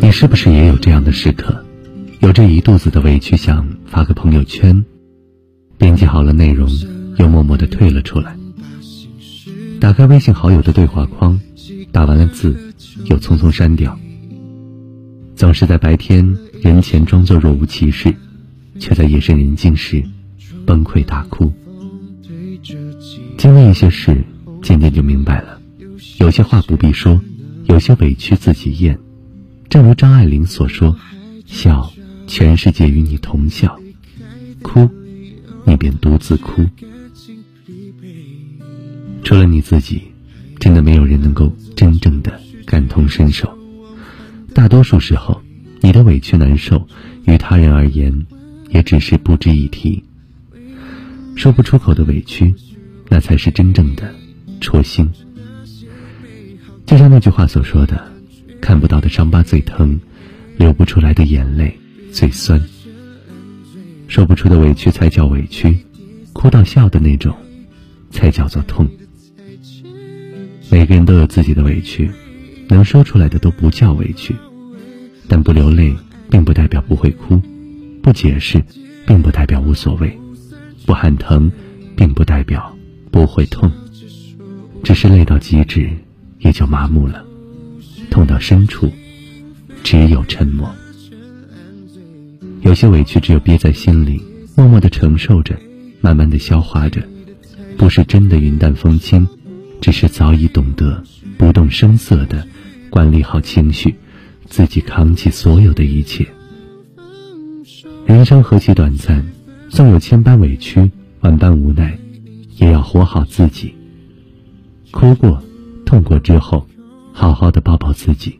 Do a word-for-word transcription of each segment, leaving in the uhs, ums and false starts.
你是不是也有这样的时刻，有这一肚子的委屈想发个朋友圈，编辑好了内容又默默地退了出来，打开微信好友的对话框，打完了字又匆匆删掉，总是在白天人前装作若无其事，却在夜深人静时崩溃大哭。经历一些事，渐渐就明白了，有些话不必说，有些委屈自己咽。正如张爱玲所说，笑，全世界与你同笑；哭，你便独自哭。除了你自己，真的没有人能够真正的感同身受。大多数时候，你的委屈难受于他人而言也只是不值一提。说不出口的委屈，那才是真正的戳心。就像那句话所说的，看不到的伤疤最疼，流不出来的眼泪最酸。说不出的委屈才叫委屈，哭到笑的那种才叫做痛。每个人都有自己的委屈，能说出来的都不叫委屈。但不流泪并不代表不会哭，不解释并不代表无所谓，不喊疼并不代表不会痛，只是累到极致也就麻木了，痛到深处只有沉默。有些委屈只有憋在心里，默默地承受着，慢慢地消化着，不是真的云淡风轻，只是早已懂得不动声色地管理好情绪，自己扛起所有的一切。人生何其短暂，纵有千般委屈，万般无奈，也要活好自己。哭过痛过之后，好好的抱抱自己，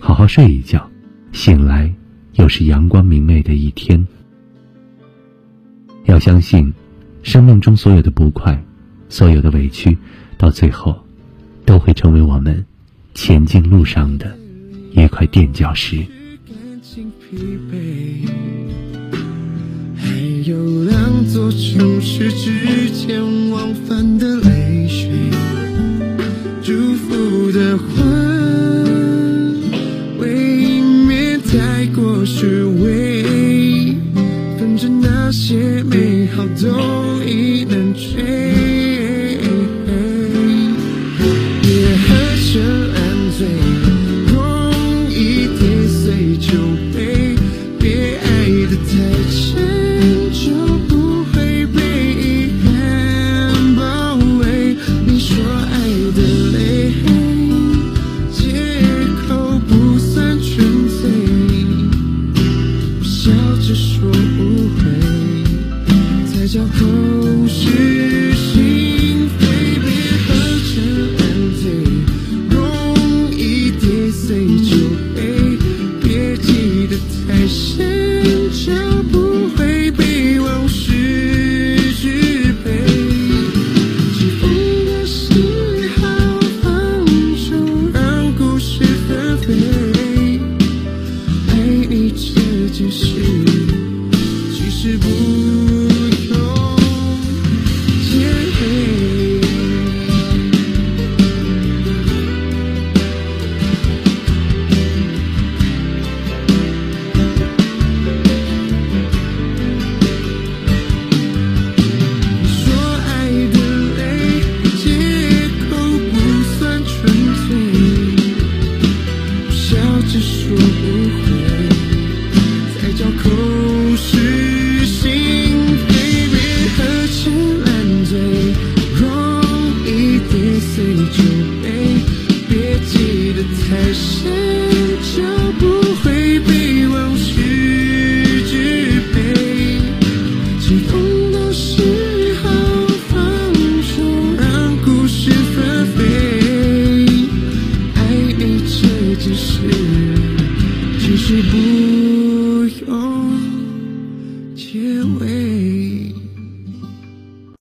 好好睡一觉，醒来又是阳光明媚的一天。要相信，生命中所有的不快，所有的委屈，到最后都会成为我们前进路上的一块垫脚石。还有两座城市之间往返的泪水，祝福的魂为一面太过虚伪，反正那些美好都已难追。别记得太深。